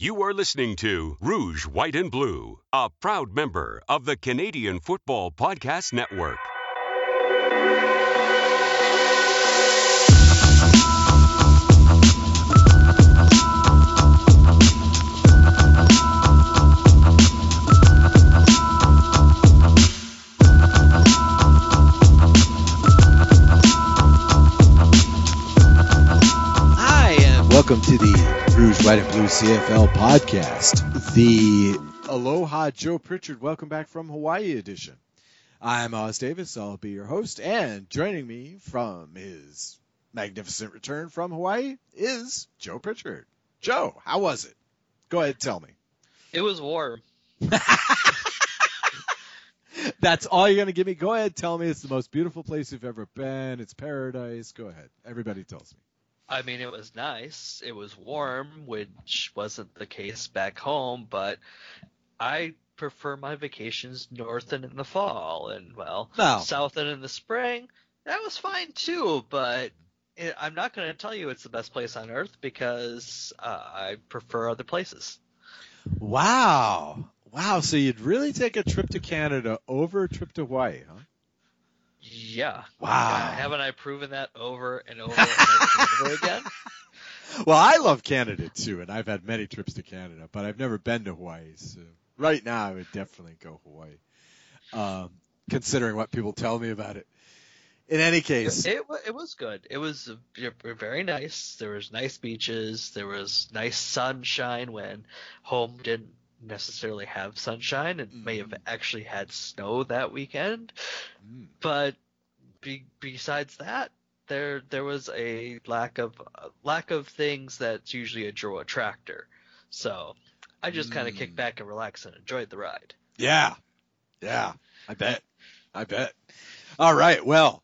You are listening to Rouge, White and Blue, a proud member of the Canadian Football Podcast Network. Hi, and welcome to the Rouge, White, and Blue CFL podcast, the Aloha Joe Pritchard Welcome Back from Hawaii edition. I'm Oz Davis, I'll be your host, and joining me from his magnificent return from Hawaii is Joe Pritchard. Joe, how was it? Go ahead and tell me. It was warm. That's all you're going to give me? Go ahead and tell me it's the most beautiful place you've ever been. It's paradise. Go ahead. Everybody tells me. I mean, it was nice. It was warm, which wasn't the case back home, but I prefer my vacations north and in the fall and, well, south and in the spring. That was fine, too, but I'm not going to tell you it's the best place on earth because I prefer other places. Wow. Wow. So you'd really take a trip to Canada over a trip to Hawaii, huh? Yeah. Wow. God, haven't I proven that over and over and over again? Well, I love Canada, too, and I've had many trips to Canada, but I've never been to Hawaii. So right now, I would definitely go Hawaii, considering what people tell me about it. In any case. It was good. It was very nice. There was nice beaches. There was nice sunshine when home didn't necessarily have sunshine and may have actually had snow that weekend, but besides that, there was a lack of things that's usually a draw a tractor. So I just kind of kicked back and relaxed and enjoyed the ride. Yeah, I bet. All right, well,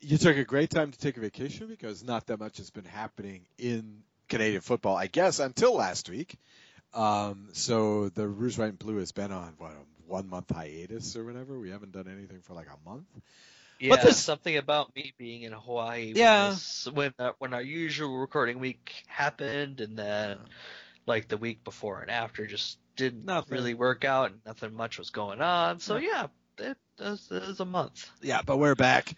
you took a great time to take a vacation because not that much has been happening in Canadian football, I guess, until last week. So the Rouge, White, and Blue has been on, what, a 1 month hiatus or whatever? We haven't done anything for like a month. Yeah, but there's something about me being in Hawaii when our usual recording week happened, and then like the week before and after just didn't really work out and nothing much was going on. So it was a month. Yeah, but we're back.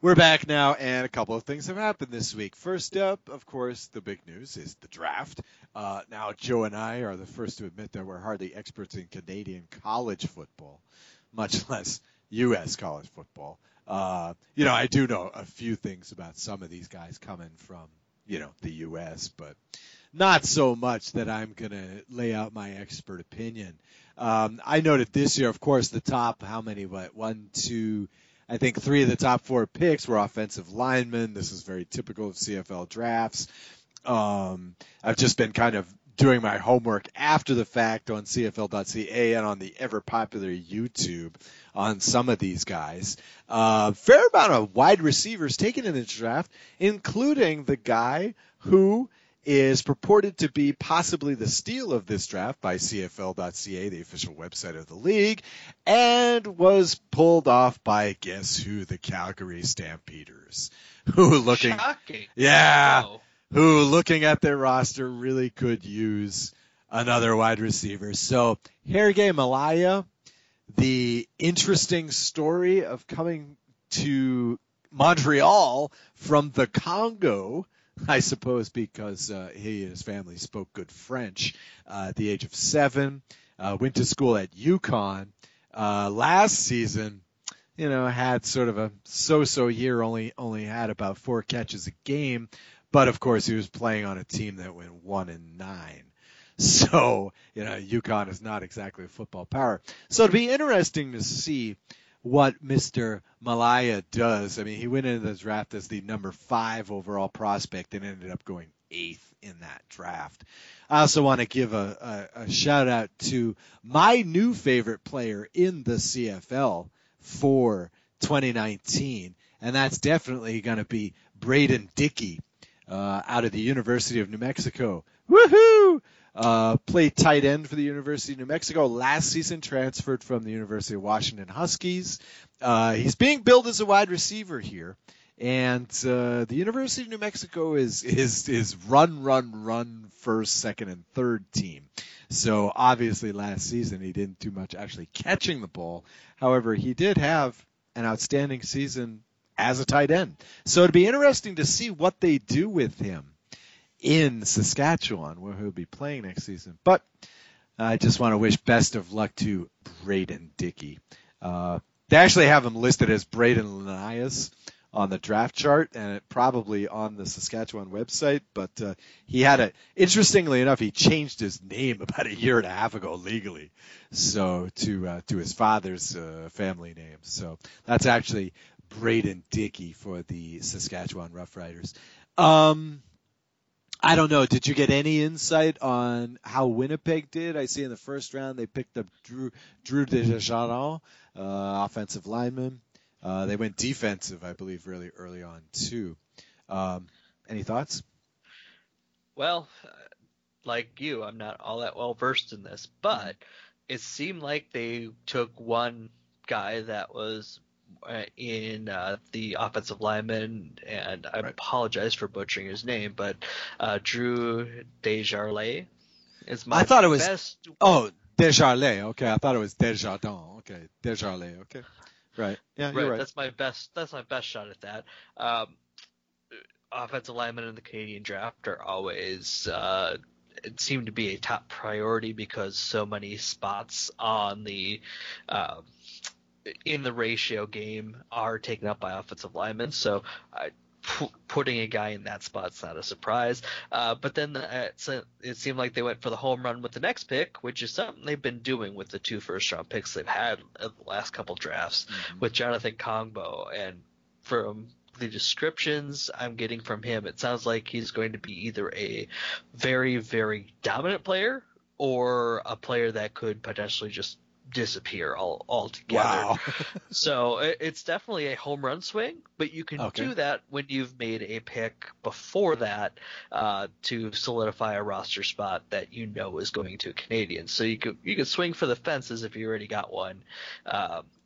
We're back now, and a couple of things have happened this week. First up, of course, the big news is the draft. Now, Joe and I are the first to admit that we're hardly experts in Canadian college football, much less U.S. college football. I do know a few things about some of these guys coming from, the U.S., but not so much that I'm going to lay out my expert opinion. I noted this year, of course, the top, I think three of the top four picks were offensive linemen. This is very typical of CFL drafts. I've just been kind of doing my homework after the fact on CFL.ca and on the ever-popular YouTube on some of these guys. Fair amount of wide receivers taken in the draft, including the guy who is purported to be possibly the steal of this draft by CFL.ca, the official website of the league, and was pulled off by, guess who, the Calgary Stampeders, who looking at their roster really could use another wide receiver. So Hergé Malia, the interesting story of coming to Montreal from the Congo, I suppose because he and his family spoke good French at the age of 7, went to school at UConn. Last season, had sort of a so-so year, only had about 4 catches a game. But, of course, he was playing on a team that went 1-9. So, UConn is not exactly a football power. So it'll be interesting to see what Mr. Malia does. I mean, he went into the draft as the number 5 overall prospect and ended up going 8th in that draft. I also want to give a shout out to my new favorite player in the CFL for 2019, and that's definitely going to be Brayden Dickey out of the University of New Mexico. Woohoo! Played tight end for the University of New Mexico last season, transferred from the University of Washington Huskies. He's being billed as a wide receiver here, and the University of New Mexico is run first, second, and third team. So obviously last season he didn't do much actually catching the ball. However, he did have an outstanding season as a tight end. So it'd be interesting to see what they do with him in Saskatchewan, where he'll be playing next season. But I just want to wish best of luck to Brayden Dickey. They actually have him listed as Braden Linnaeus on the draft chart, and it probably on the Saskatchewan website. But he had a, interestingly enough, he changed his name about a year and a half ago legally, so to his father's family name. So that's actually Brayden Dickey for the Saskatchewan Rough Riders. I don't know. Did you get any insight on how Winnipeg did? I see in the first round they picked up Drew Desjardins, offensive lineman. They went defensive, I believe, really early on too. Any thoughts? Well, like you, I'm not all that well versed in this, but it seemed like they took one guy that was in the offensive lineman, and I apologize for butchering his name, but Drew Desjardins is my best. Oh, Desjardins. Okay, I thought it was Desjardins. Okay, Desjardins. Okay, right. Yeah, right. You're right. That's my best. That's my best shot at that. Offensive linemen in the Canadian draft are always. It seemed to be a top priority because so many spots on the. In the ratio game are taken up by offensive linemen, so putting a guy in that spot's not a surprise. But then it seemed like they went for the home run with the next pick, which is something they've been doing with the 2 first-round picks they've had in the last couple drafts with Jonathan Kongbo. And from the descriptions I'm getting from him, it sounds like he's going to be either a very, very dominant player or a player that could potentially just disappear altogether. Wow. So it's definitely a home run swing, but you can do that when you've made a pick before that to solidify a roster spot that you know is going to a Canadian. So you could swing for the fences if you already got one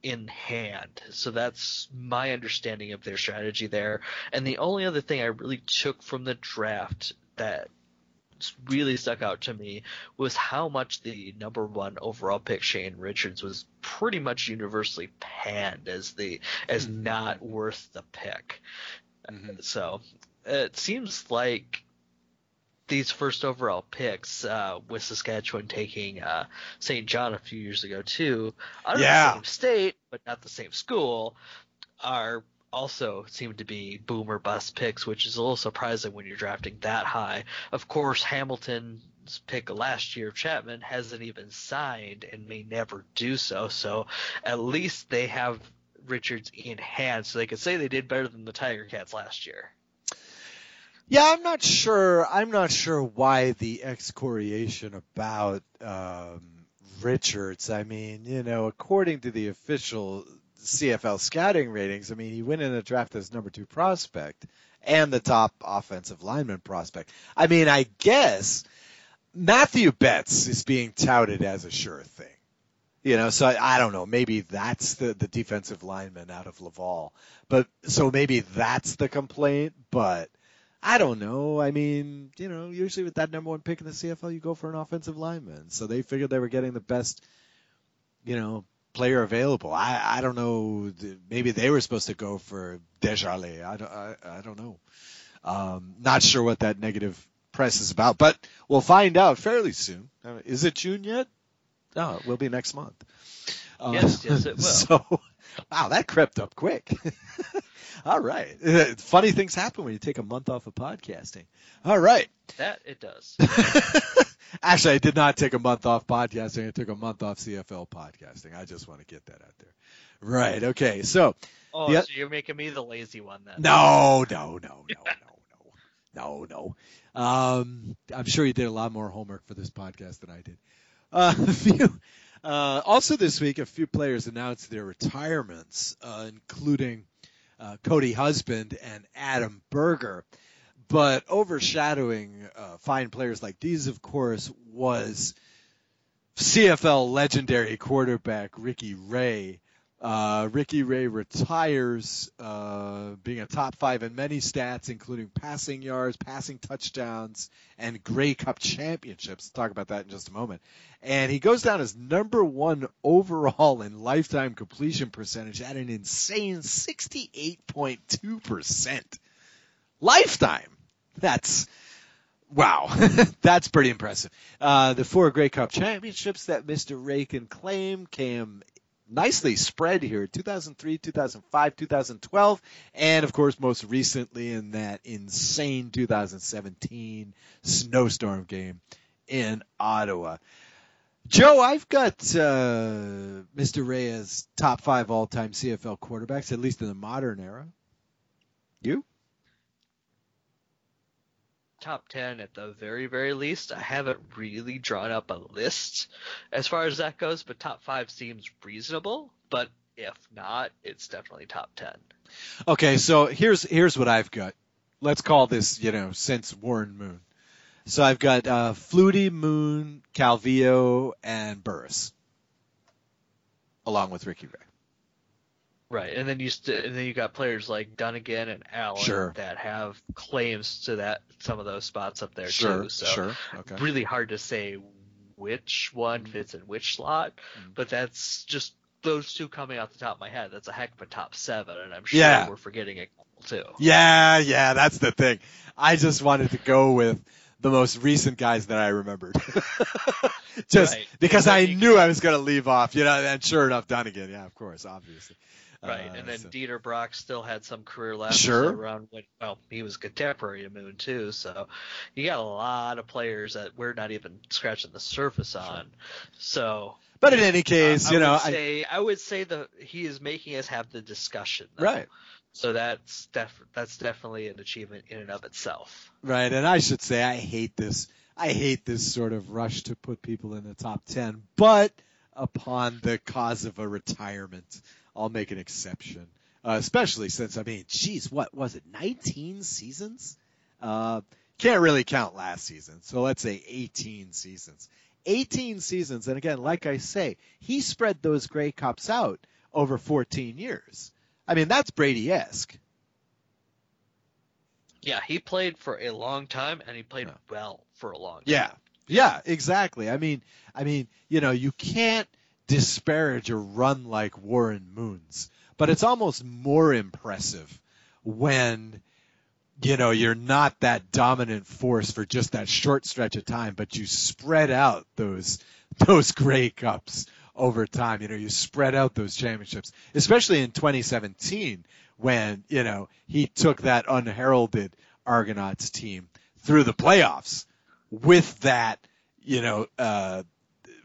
in hand. So that's my understanding of their strategy there. And the only other thing I really took from the draft that really stuck out to me was how much the number 1 overall pick Shane Richards was pretty much universally panned as not worth the pick. So it seems like these first overall picks, with Saskatchewan taking St. John a few years ago too, out of the same state but not the same school, are also seem to be boom or bust picks, which is a little surprising when you're drafting that high. Of course, Hamilton's pick last year, Chapman, hasn't even signed and may never do so. So at least they have Richards in hand, so they could say they did better than the Tiger Cats last year. Yeah, I'm not sure why the excoriation about Richards. I mean, according to the official CFL scouting ratings, I mean, he went in the draft as number 2 prospect and the top offensive lineman prospect. I mean, I guess Matthew Betts is being touted as a sure thing. So I don't know. Maybe that's the defensive lineman out of Laval. So maybe that's the complaint, but I don't know. I mean, usually with that number 1 pick in the CFL, you go for an offensive lineman. So they figured they were getting the best, player available. I don't know. Maybe they were supposed to go for Desjardins. I don't know. Not sure what that negative press is about, but we'll find out fairly soon. Is it June yet? No, it will be next month. Yes, it will. So, wow, that crept up quick. All right. Funny things happen when you take a month off of podcasting. All right. That it does. Actually, I did not take a month off podcasting. I took a month off CFL podcasting. I just want to get that out there. Right. Okay. So. Oh, so you're making me the lazy one then. No. I'm sure you did a lot more homework for this podcast than I did. Also this week, a few players announced their retirements, including Cody Husband and Adam Berger. But overshadowing fine players like these, of course, was CFL legendary quarterback Ricky Ray, Ricky Ray retires, being a top five in many stats, including passing yards, passing touchdowns, and Grey Cup championships. We'll talk about that in just a moment. And he goes down as number one overall in lifetime completion percentage at an insane 68.2%. Lifetime. That's wow. That's pretty impressive. The four Grey Cup championships that Mr. Ray can claim came nicely spread here, 2003, 2005, 2012, and, of course, most recently in that insane 2017 snowstorm game in Ottawa. Joe, I've got Mr. Ray as top five all-time CFL quarterbacks, at least in the modern era. You? Top 10 at the very, very least. I haven't really drawn up a list as far as that goes, but top 5 seems reasonable. But if not, it's definitely top 10. Okay, so here's what I've got. Let's call this, since Warren Moon. So I've got Flutie, Moon, Calvillo, and Burris, along with Ricky Ray. Right, and then you got players like Dunigan and Allen that have claims to that some of those spots up there too. So okay. Really hard to say which one fits in which slot, but that's just those two coming off the top of my head. That's a heck of a top 7, and I'm sure we're forgetting it too. Yeah, that's the thing. I just wanted to go with the most recent guys that I remembered, because I knew I was going to leave off, And sure enough, Dunigan, of course, obviously. Right, and then Dieter Brock still had some career left. Sure. Around when, he was contemporary to Moon too, so you got a lot of players that we're not even scratching the surface on. So, but in any case, I would say that he is making us have the discussion, though. Right? So that's definitely an achievement in and of itself. Right, and I should say I hate this. I hate this sort of rush to put people in the top 10, but upon the cause of a retirement, I'll make an exception, especially since, what was it, 19 seasons? Can't really count last season, so let's say 18 seasons. 18 seasons, and again, like I say, he spread those Grey Cups out over 14 years. That's Brady-esque. Yeah, he played for a long time, and he played well for a long time. Yeah, exactly. You can't disparage a run like Warren Moon's, but it's almost more impressive when you're not that dominant force for just that short stretch of time, but you spread out those Grey Cups over time. You spread out those championships, especially in 2017 when he took that unheralded Argonauts team through the playoffs with that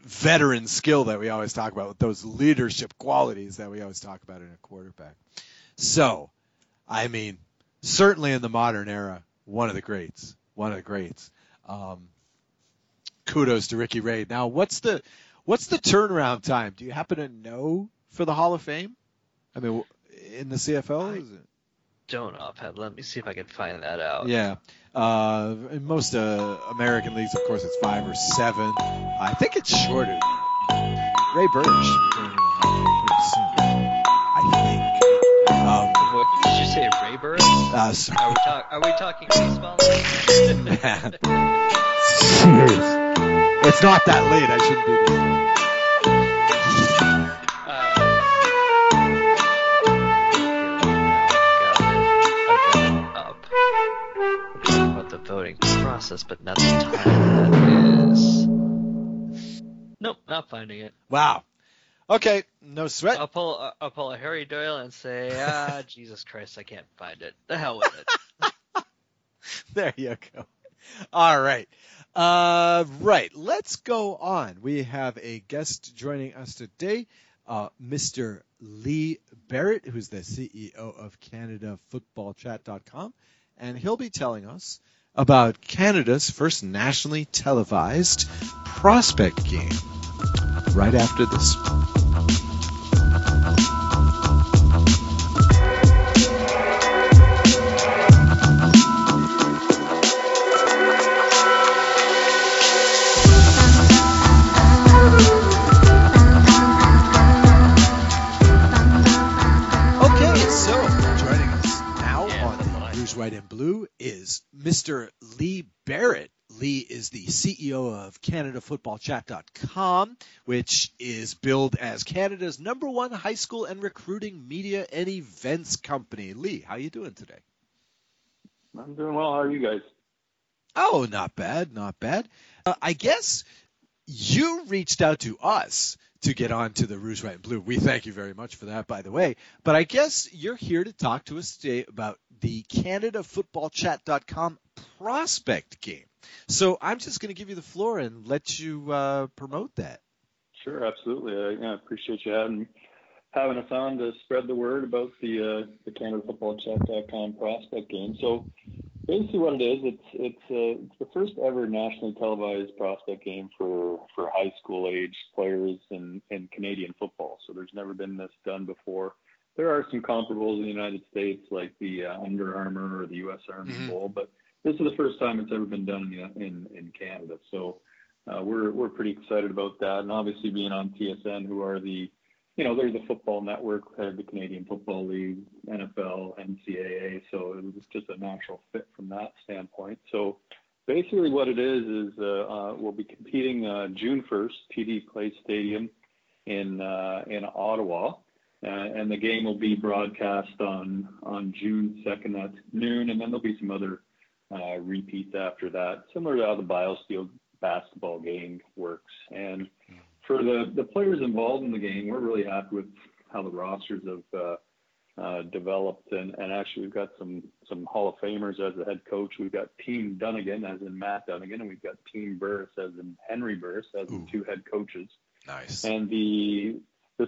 veteran skill that we always talk about, with those leadership qualities that we always talk about in a quarterback. So, certainly in the modern era, one of the greats. Kudos to Ricky Ray. Now, what's the turnaround time? Do you happen to know for the Hall of Fame? In the CFL? Is it? Don't offhand. Let me see if I can find that out. Yeah. In most American leagues, of course, it's 5 or 7. I think it's shorter than that. Ray Burch. I think. Did you say Ray Burch? Sorry. Are we talking baseball? Jeez. It's not that late. I shouldn't be this late. Voting process, but not the time that is. Nope, not finding it. Wow. Okay, no sweat. I'll pull a Harry Doyle and say, Jesus Christ, I can't find it. The hell with it. There you go. All right. Right, let's go on. We have a guest joining us today, Mr. Lee Barrett, who's the CEO of CanadaFootballChat.com, and he'll be telling us about Canada's first nationally televised prospect game right after this. Mr. Lee Barrett. Lee is the CEO of CanadaFootballChat.com, which is billed as Canada's number one high school and recruiting media and events company. Lee, how you doing today? I'm doing well. How are you guys? Oh, not bad, not bad. I guess you reached out to us to get on to the Rouge, White, and Blue. We thank you very much for that, by the way. But I guess you're here to talk to us today about the CanadaFootballChat.com prospect game. So I'm just going to give you the floor and let you promote that. Sure, absolutely. I appreciate you having us on to spread the word about the CanadaFootballChat.com prospect game. So basically what it is, it's the first ever nationally televised prospect game for high school age players in Canadian football. So there's never been this done before. There are some comparables in the United States, like the Under Armour or the U.S. Army Bowl, but this is the first time it's ever been done in Canada. So we're pretty excited about that. And obviously being on TSN, who are they're the football network, the Canadian Football League, NFL, NCAA. So it was just a natural fit from that standpoint. So basically what it is we'll be competing June 1st, TD Clay Stadium in Ottawa. And the game will be broadcast on June 2nd at noon. And then there'll be some other repeats after that, similar to how the BioSteel basketball game works. And for the players involved in the game, we're really happy with how the rosters have developed. And actually, we've got some Hall of Famers as the head coach. We've got Team Dunigan, as in Matt Dunigan, and we've got Team Burris, as in Henry Burris, as in two head coaches. Nice. And the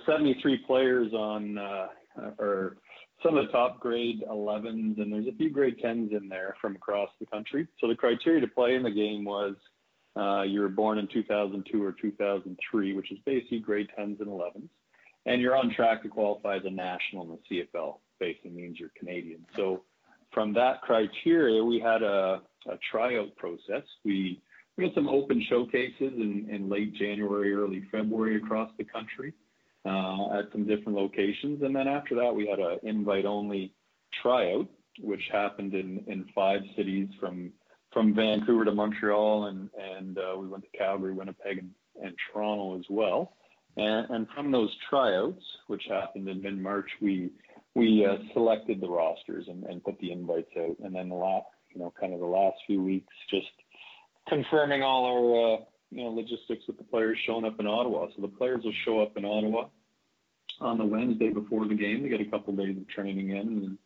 73 players on are some of the top grade 11s, and there's a few grade 10s in there from across the country. So the criteria to play in the game was you were born in 2002 or 2003, which is basically grade 10s and 11s, and you're on track to qualify as a national in the CFL. Basically means you're Canadian. So from that criteria, we had a tryout process. We had some open showcases in late January, early February across the country. At some different locations. And then after that, we had an invite-only tryout, which happened in 5 cities from Vancouver to Montreal, and we went to Calgary, Winnipeg, and Toronto as well. And from those tryouts, which happened in mid-March, we selected the rosters and put the invites out. And then the last few weeks, just confirming all our logistics with the players showing up in Ottawa. So the players will show up in Ottawa on the Wednesday before the game. They get a couple of days of training in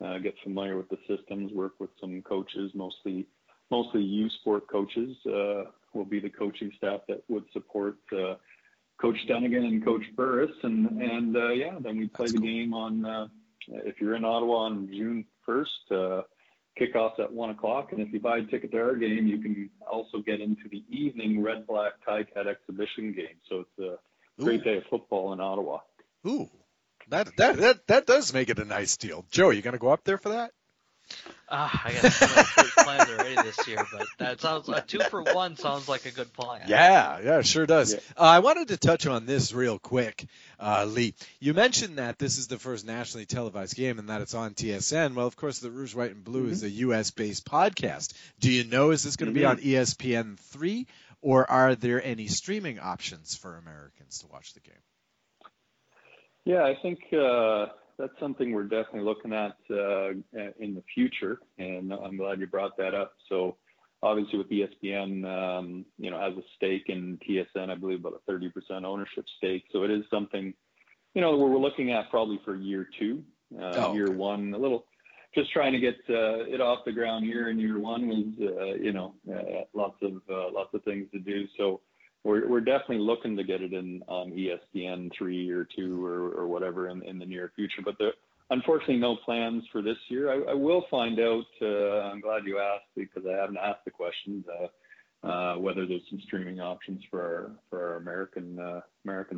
and get familiar with the systems, work with some coaches, mostly U Sport coaches will be the coaching staff that would support Coach Dunigan and Coach Burris. Then we play That's the cool. game on, if you're in Ottawa on June 1st, kickoffs at 1:00, and if you buy a ticket to our game, you can also get into the evening Red Black Tie Cat exhibition game. So it's a great day of football in Ottawa. Ooh, that does make it a nice deal. Joe, you gonna go up there for that? I got so many plans already this year, but that sounds like 2-for-1 sounds like a good plan. Yeah, sure does. Yeah. I wanted to touch on this real quick, Lee. You mentioned that this is the first nationally televised game and that it's on TSN. Well, of course, the Rouge, White, and Blue is a U.S.-based podcast. Do you know, is this going to be on ESPN3, or are there any streaming options for Americans to watch the game? Yeah, I think that's something we're definitely looking at in the future, and I'm glad you brought that up. So obviously with ESPN, has a stake in TSN, I believe about a 30% ownership stake. So it is something, we're looking at probably for year 2, year 1, a little, just trying to get it off the ground here in year 1 was, lots of things to do. So We're definitely looking to get it in on ESPN3 or 2 or whatever in the near future. But there, unfortunately, no plans for this year. I will find out. I'm glad you asked because I haven't asked the question whether there's some streaming options for our American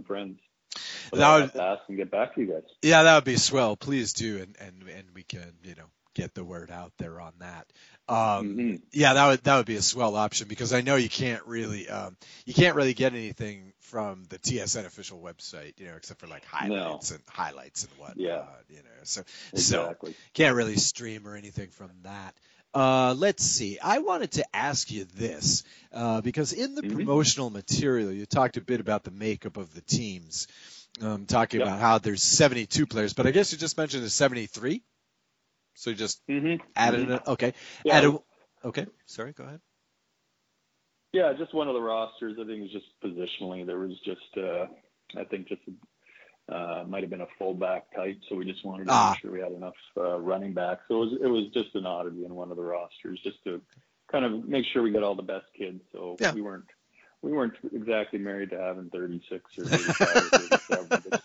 friends. So I'll have to ask and get back to you guys. Yeah, that would be swell. Please do, and we can get the word out there on that. Yeah, that would be a swell option because I know you can't really get anything from the TSN official website, except for like highlights and highlights and whatnot. Yeah. So can't really stream or anything from that. Let's see. I wanted to ask you this because in the promotional material, you talked a bit about the makeup of the teams, talking about how there's 72 players, but I guess you just mentioned there's 73. So you just added it. Okay. Yeah. Okay. Sorry. Go ahead. Yeah, just one of the rosters. I think it was just positionally. There was just, I think, just might have been a fullback type. So we just wanted to make sure we had enough running backs. So it was just an oddity in one of the rosters, just to kind of make sure we got all the best kids. So we weren't exactly married to having 36 or 35 or 37.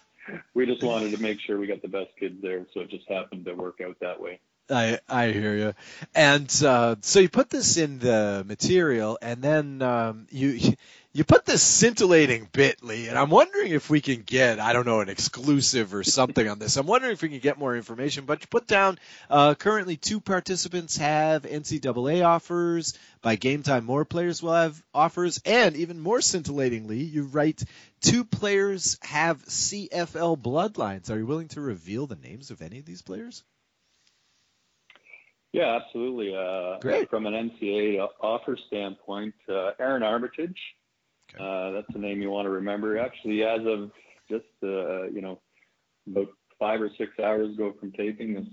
We just wanted to make sure we got the best kids there. So it just happened to work out that way. I hear you. And so you put this in the material, and then you put this scintillating bit, Lee, and I'm wondering if we can get, I don't know, an exclusive or something on this. I'm wondering if we can get more information, but you put down currently 2 participants have NCAA offers. By game time, more players will have offers. And even more scintillatingly, you write 2 players have CFL bloodlines. Are you willing to reveal the names of any of these players? Yeah, absolutely. From an NCAA offer standpoint, Aaron Armitage, that's the name you want to remember. Actually, as of just, about 5 or 6 hours ago from taping this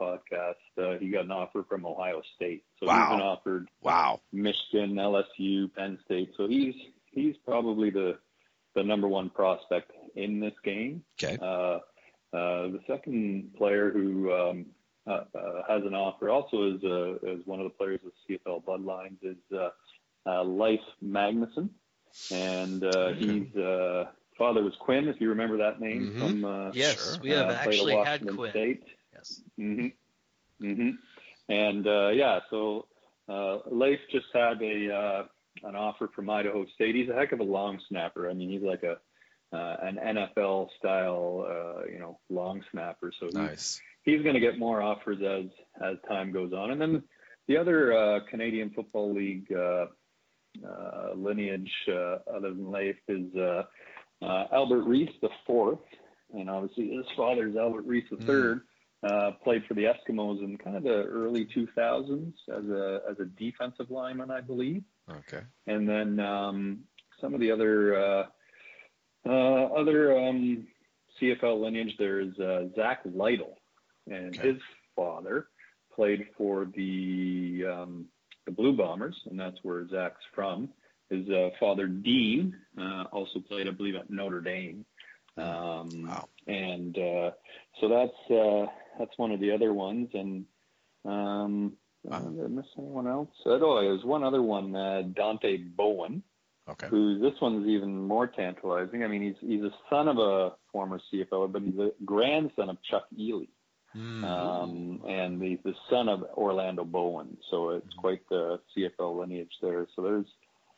podcast, he got an offer from Ohio State. So he's been offered Michigan, LSU, Penn State. So he's probably the number one prospect in this game. Okay. The second player who has an offer also is one of the players with CFL bloodlines is Lee Magnuson, and his father was Quinn, if you remember that name. Mm-hmm. From we have actually had Quinn. State. Yes. Mm-hmm. Mm-hmm. And so Leif just had an offer from Idaho State. He's a heck of a long snapper. I mean, he's like an NFL style long snapper. So nice. He's going to get more offers as time goes on. And then the other Canadian Football League lineage other than Leif is Albert Reese IV, and obviously his father's Albert Reese III. Played for the Eskimos in kind of the early 2000s as a defensive lineman, I believe. Okay. And then some of the other CFL lineage, there is Zach Lytle. And his father played for the Blue Bombers, and that's where Zach's from. His father, Dean, also played, I believe, at Notre Dame. And so that's one of the other ones. And did I miss anyone else? Oh, there's one other one, Dante Bowen. Okay. Who this one's even more tantalizing. I mean, he's a son of a former CFL, but he's a grandson of Chuck Ealy. Mm-hmm. And he's the son of Orlando Bowen, so it's quite the CFL lineage there. So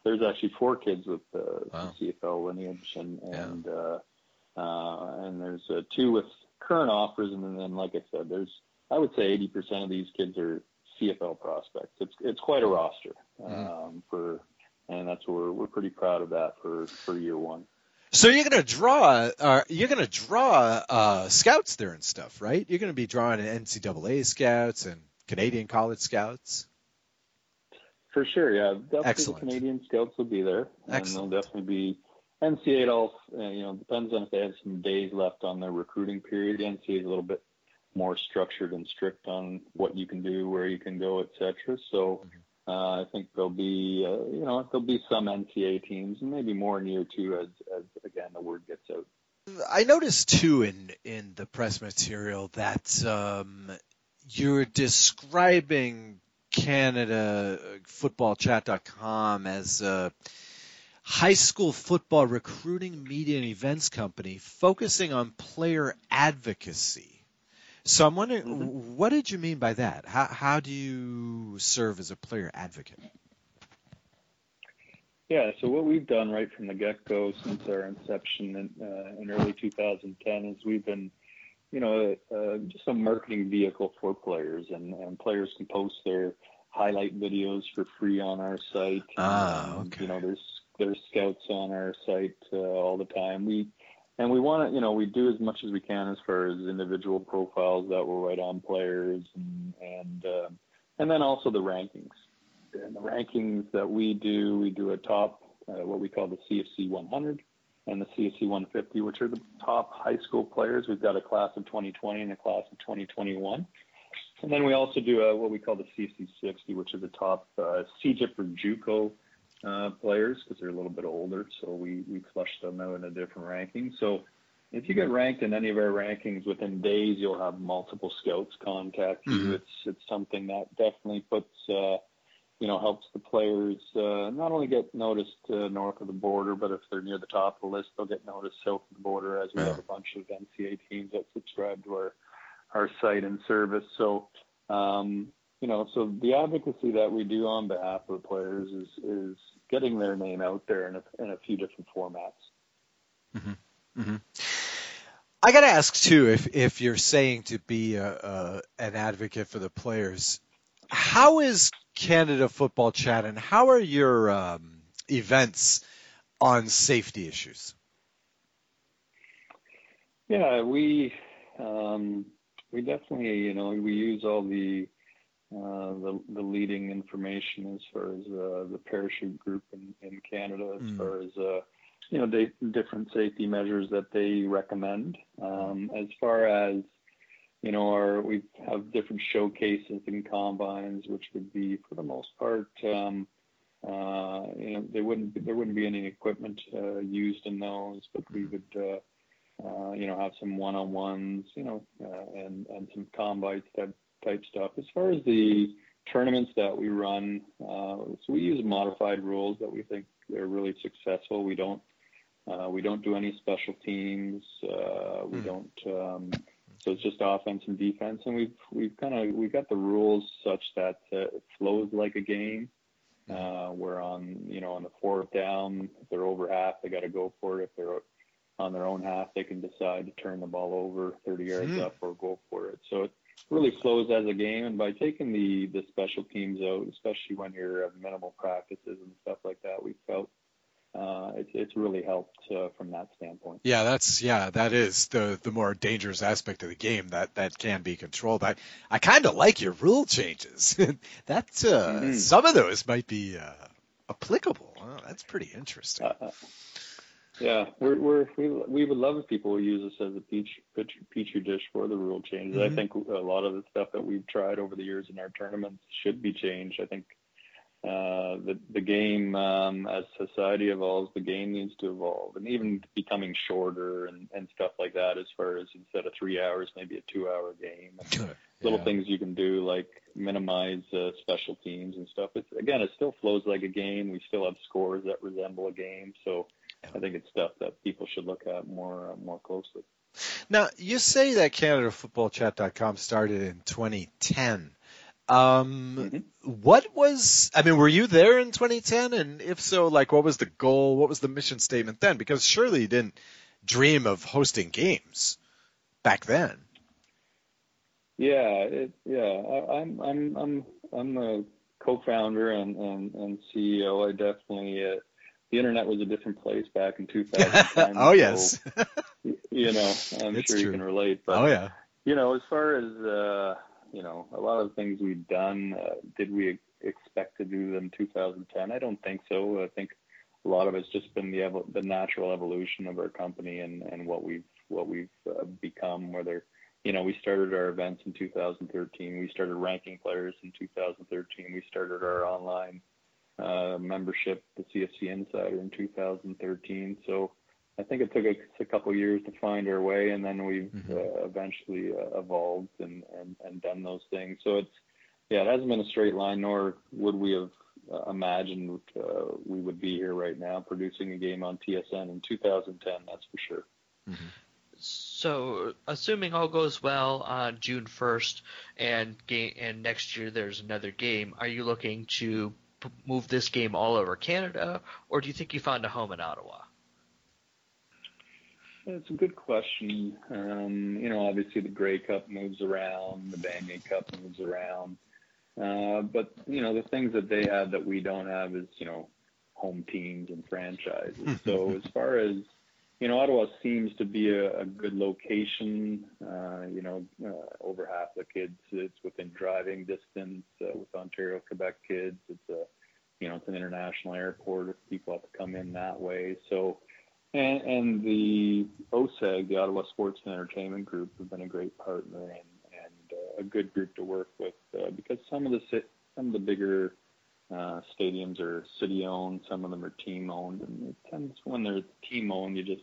there's actually 4 kids with the CFL lineage, and there's 2 with current offers, and then like I said, there's, I would say 80% of these kids are CFL prospects. It's quite a roster, and that's where we're pretty proud of that for year one. So you're gonna draw, scouts there and stuff, right? You're gonna be drawing NCAA scouts and Canadian college scouts. For sure, yeah. Definitely. Excellent. The Canadian scouts will be there, and they'll definitely be NCAA. Depends on if they have some days left on their recruiting period. The NCAA is a little bit more structured and strict on what you can do, where you can go, etc. So. I think there'll be some NCAA teams, and maybe more in year two as again the word gets out. I noticed too in the press material that you're describing CanadaFootballChat.com as a high school football recruiting, media, and events company focusing on player advocacy. So I'm wondering, what did you mean by that? How do you serve as a player advocate? Yeah, so what we've done right from the get-go since our inception in early 2010 is we've been, just a marketing vehicle for players, and players can post their highlight videos for free on our site. Okay. There's scouts on our site all the time. And we want to, we do as much as we can as far as individual profiles that will write on players and And then also the rankings. And the rankings that we do a top, what we call the CFC 100 and the CFC 150, which are the top high school players. We've got a class of 2020 and a class of 2021. And then we also do what we call the CFC 60, which are the top CGIP or JUCO players, because they're a little bit older. So we flush them out in a different ranking. So if you get ranked in any of our rankings within days, you'll have multiple scouts contact you. Mm-hmm. It's something that definitely puts, helps the players not only get noticed north of the border, but if they're near the top of the list, they'll get noticed south of the border, as we have a bunch of NCAA teams that subscribe to our site and service. So, so the advocacy that we do on behalf of the players is getting their name out there in a few different formats. Mm-hmm. Mm-hmm. I got to ask, too, if you're saying to be an advocate for the players, how is Canada Football Chat and how are your events on safety issues? Yeah, we definitely, we use all the leading information as far as the parachute group in Canada, as far as different safety measures that they recommend. As far as, we have different showcases and combines, which would be, for the most part, there wouldn't be any equipment used in those, but we would, have some one-on-ones, and some combine type stuff. As far as the tournaments that we run, so we use modified rules that we think are really successful. We don't do any special teams. So it's just offense and defense. And we've got the rules such that it flows like a game. We're on the fourth down, if they're over half, they got to go for it. If they're on their own half, they can decide to turn the ball over 30 yards up or go for it. So it really flows as a game. And by taking the special teams out, especially when you're at minimal practices and stuff like that, we felt it's really helped from that standpoint. Yeah, that is the more dangerous aspect of the game that can be controlled. I kind of like your rule changes. That's some of those might be applicable. Wow, that's pretty interesting. Yeah, we would love if people would use this as a petri dish for the rule changes. Mm-hmm. I think a lot of the stuff that we've tried over the years in our tournaments should be changed. I think the game, as society evolves, the game needs to evolve, and even becoming shorter and stuff like that, as far as instead of 3 hours, maybe a 2-hour game. Little things you can do, like minimize special teams and stuff. It still flows like a game. We still have scores that resemble a game, so I think it's stuff that people should look at more closely. Now, you say that CanadaFootballChat.com started in 2010. What was, were you there in 2010? And if so, what was the goal? What was the mission statement then? Because surely you didn't dream of hosting games back then. I'm the co-founder and CEO. I definitely, the internet was a different place back in 2010. Oh, yes. So, I'm it's sure true. You can relate. But, as far as, a lot of the things we've done, did we expect to do them in 2010? I don't think so. I think a lot of it's just been the natural evolution of our company and what we've become. Whether, we started our events in 2013. We started ranking players in 2013. We started our online membership, the CFC Insider, in 2013. So I think it took us a couple of years to find our way, and then we've eventually evolved and done those things. So it hasn't been a straight line, nor would we have imagined we would be here right now producing a game on TSN in 2010, that's for sure. Mm-hmm. So assuming all goes well on June 1st and next year there's another game, are you looking to move this game all over Canada, or do you think you found a home in Ottawa? It's a good question. Obviously the Grey Cup moves around, the Banyan Cup moves around. But, the things that they have that we don't have is, home teams and franchises. So as far as you know, Ottawa seems to be a good location. Over half the kids, it's within driving distance with Ontario, Quebec kids. It's a, you know, it's an international airport if people have to come in that way. So, and the OSEG, the Ottawa Sports and Entertainment Group, have been a great partner and a good group to work with because some of the bigger stadiums are city-owned, some of them are team-owned, and it tends when they're team-owned, you just,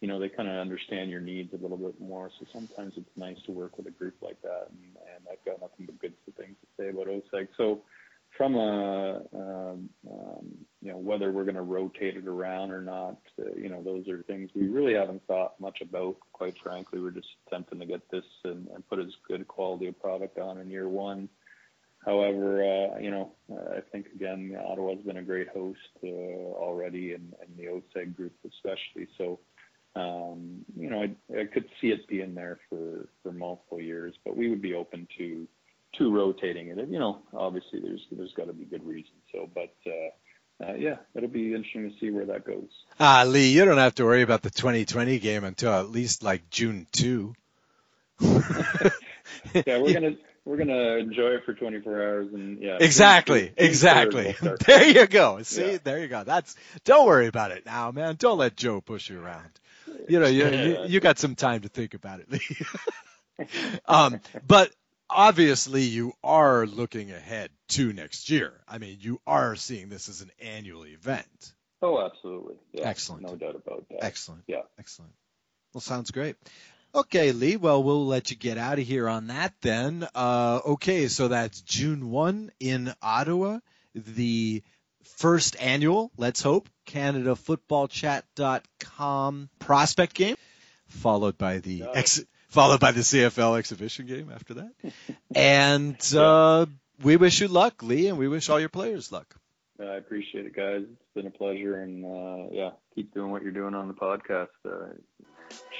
you know, they kind of understand your needs a little bit more. So sometimes it's nice to work with a group like that, and I've got nothing but good things to say about OSEG. So from whether we're going to rotate it around or not, those are things we really haven't thought much about, quite frankly. We're just attempting to get this and put as good quality a product on in year one. However, I think, again, Ottawa's been a great host already, and the OSEG group especially. So, I could see it being there for multiple years, but we would be open to rotating it. And, obviously there's got to be good reason. So, but, it'll be interesting to see where that goes. Lee, you don't have to worry about the 2020 game until at least like June 2. Yeah, we're gonna enjoy it for 24 hours, and yeah. Exactly. We'll there you go. See, yeah. There you go. Don't worry about it now, man. Don't let Joe push you around. You got some time to think about it, Lee. But obviously, you are looking ahead to next year. I mean, you are seeing this as an annual event. Oh, absolutely. Yeah. Excellent. No doubt about that. Excellent. Yeah. Excellent. Well, sounds great. Okay, Lee. Well, we'll let you get out of here on that then. Okay, so that's June 1 in Ottawa, the first annual, let's hope, CanadaFootballChat.com prospect game, followed by the CFL exhibition game after that. And we wish you luck, Lee, and we wish all your players luck. I appreciate it, guys. It's been a pleasure, and keep doing what you're doing on the podcast. I'm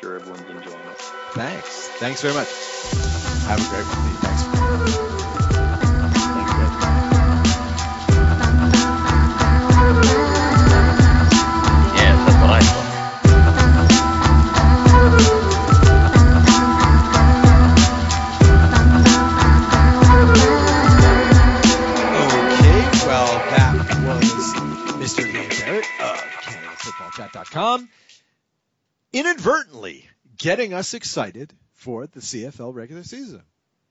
sure everyone's enjoying it. Thanks very much. Have a great one. Thanks, guys. Yes, that's what I thought. CanadaFootballChat.com, inadvertently getting us excited for the CFL regular season.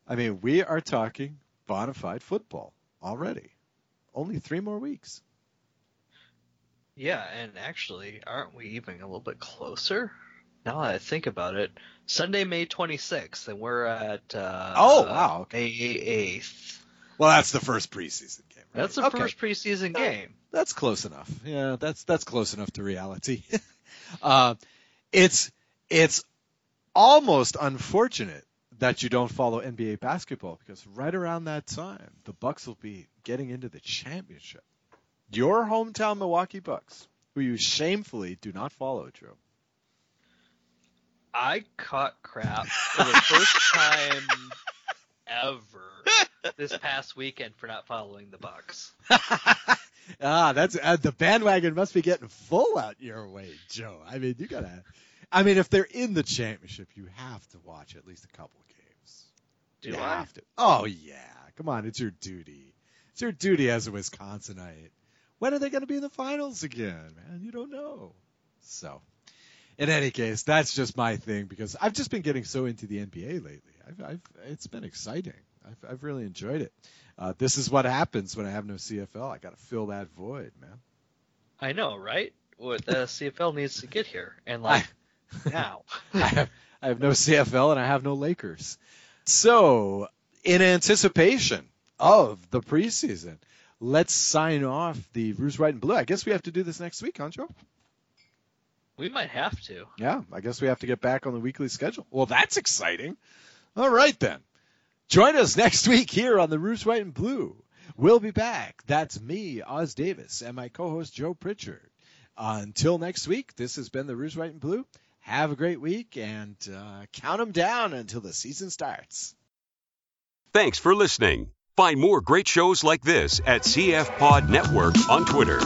I mean, we are talking bona fide football already. Only 3 more weeks. Yeah, and actually, aren't we even a little bit closer? Now that I think about it, Sunday, May 26th, and we're at May 8th. Well, that's the first preseason game. Right? That's the first preseason game. That's close enough. Yeah, that's close enough to reality. It's almost unfortunate that you don't follow NBA basketball because right around that time, the Bucks will be getting into the championship. Your hometown Milwaukee Bucks, who you shamefully do not follow, Drew. I caught crap for the first time ever this past weekend for not following the Bucks. That's the bandwagon must be getting full out your way, Joe. I mean, if they're in the championship, you have to watch at least a couple of games. Do you have to? Oh yeah, come on, it's your duty. It's your duty as a Wisconsinite. When are they going to be in the finals again, man? You don't know. So, in any case, that's just my thing because I've just been getting so into the NBA lately. It's been exciting. I've really enjoyed it. This is what happens when I have no CFL. I got to fill that void, man. I know, right? What the CFL needs to get here, and now I have no CFL and I have no Lakers. So, in anticipation of the preseason, let's sign off the Rouge White and Blue. I guess we have to do this next week, huh, Joe? We might have to. Yeah, I guess we have to get back on the weekly schedule. Well, that's exciting. All right, then. Join us next week here on the Rouge, White, and Blue. We'll be back. That's me, Oz Davis, and my co-host, Joe Pritchard. Until next week, this has been the Rouge, White, and Blue. Have a great week, and count them down until the season starts. Thanks for listening. Find more great shows like this at CFPod Network on Twitter.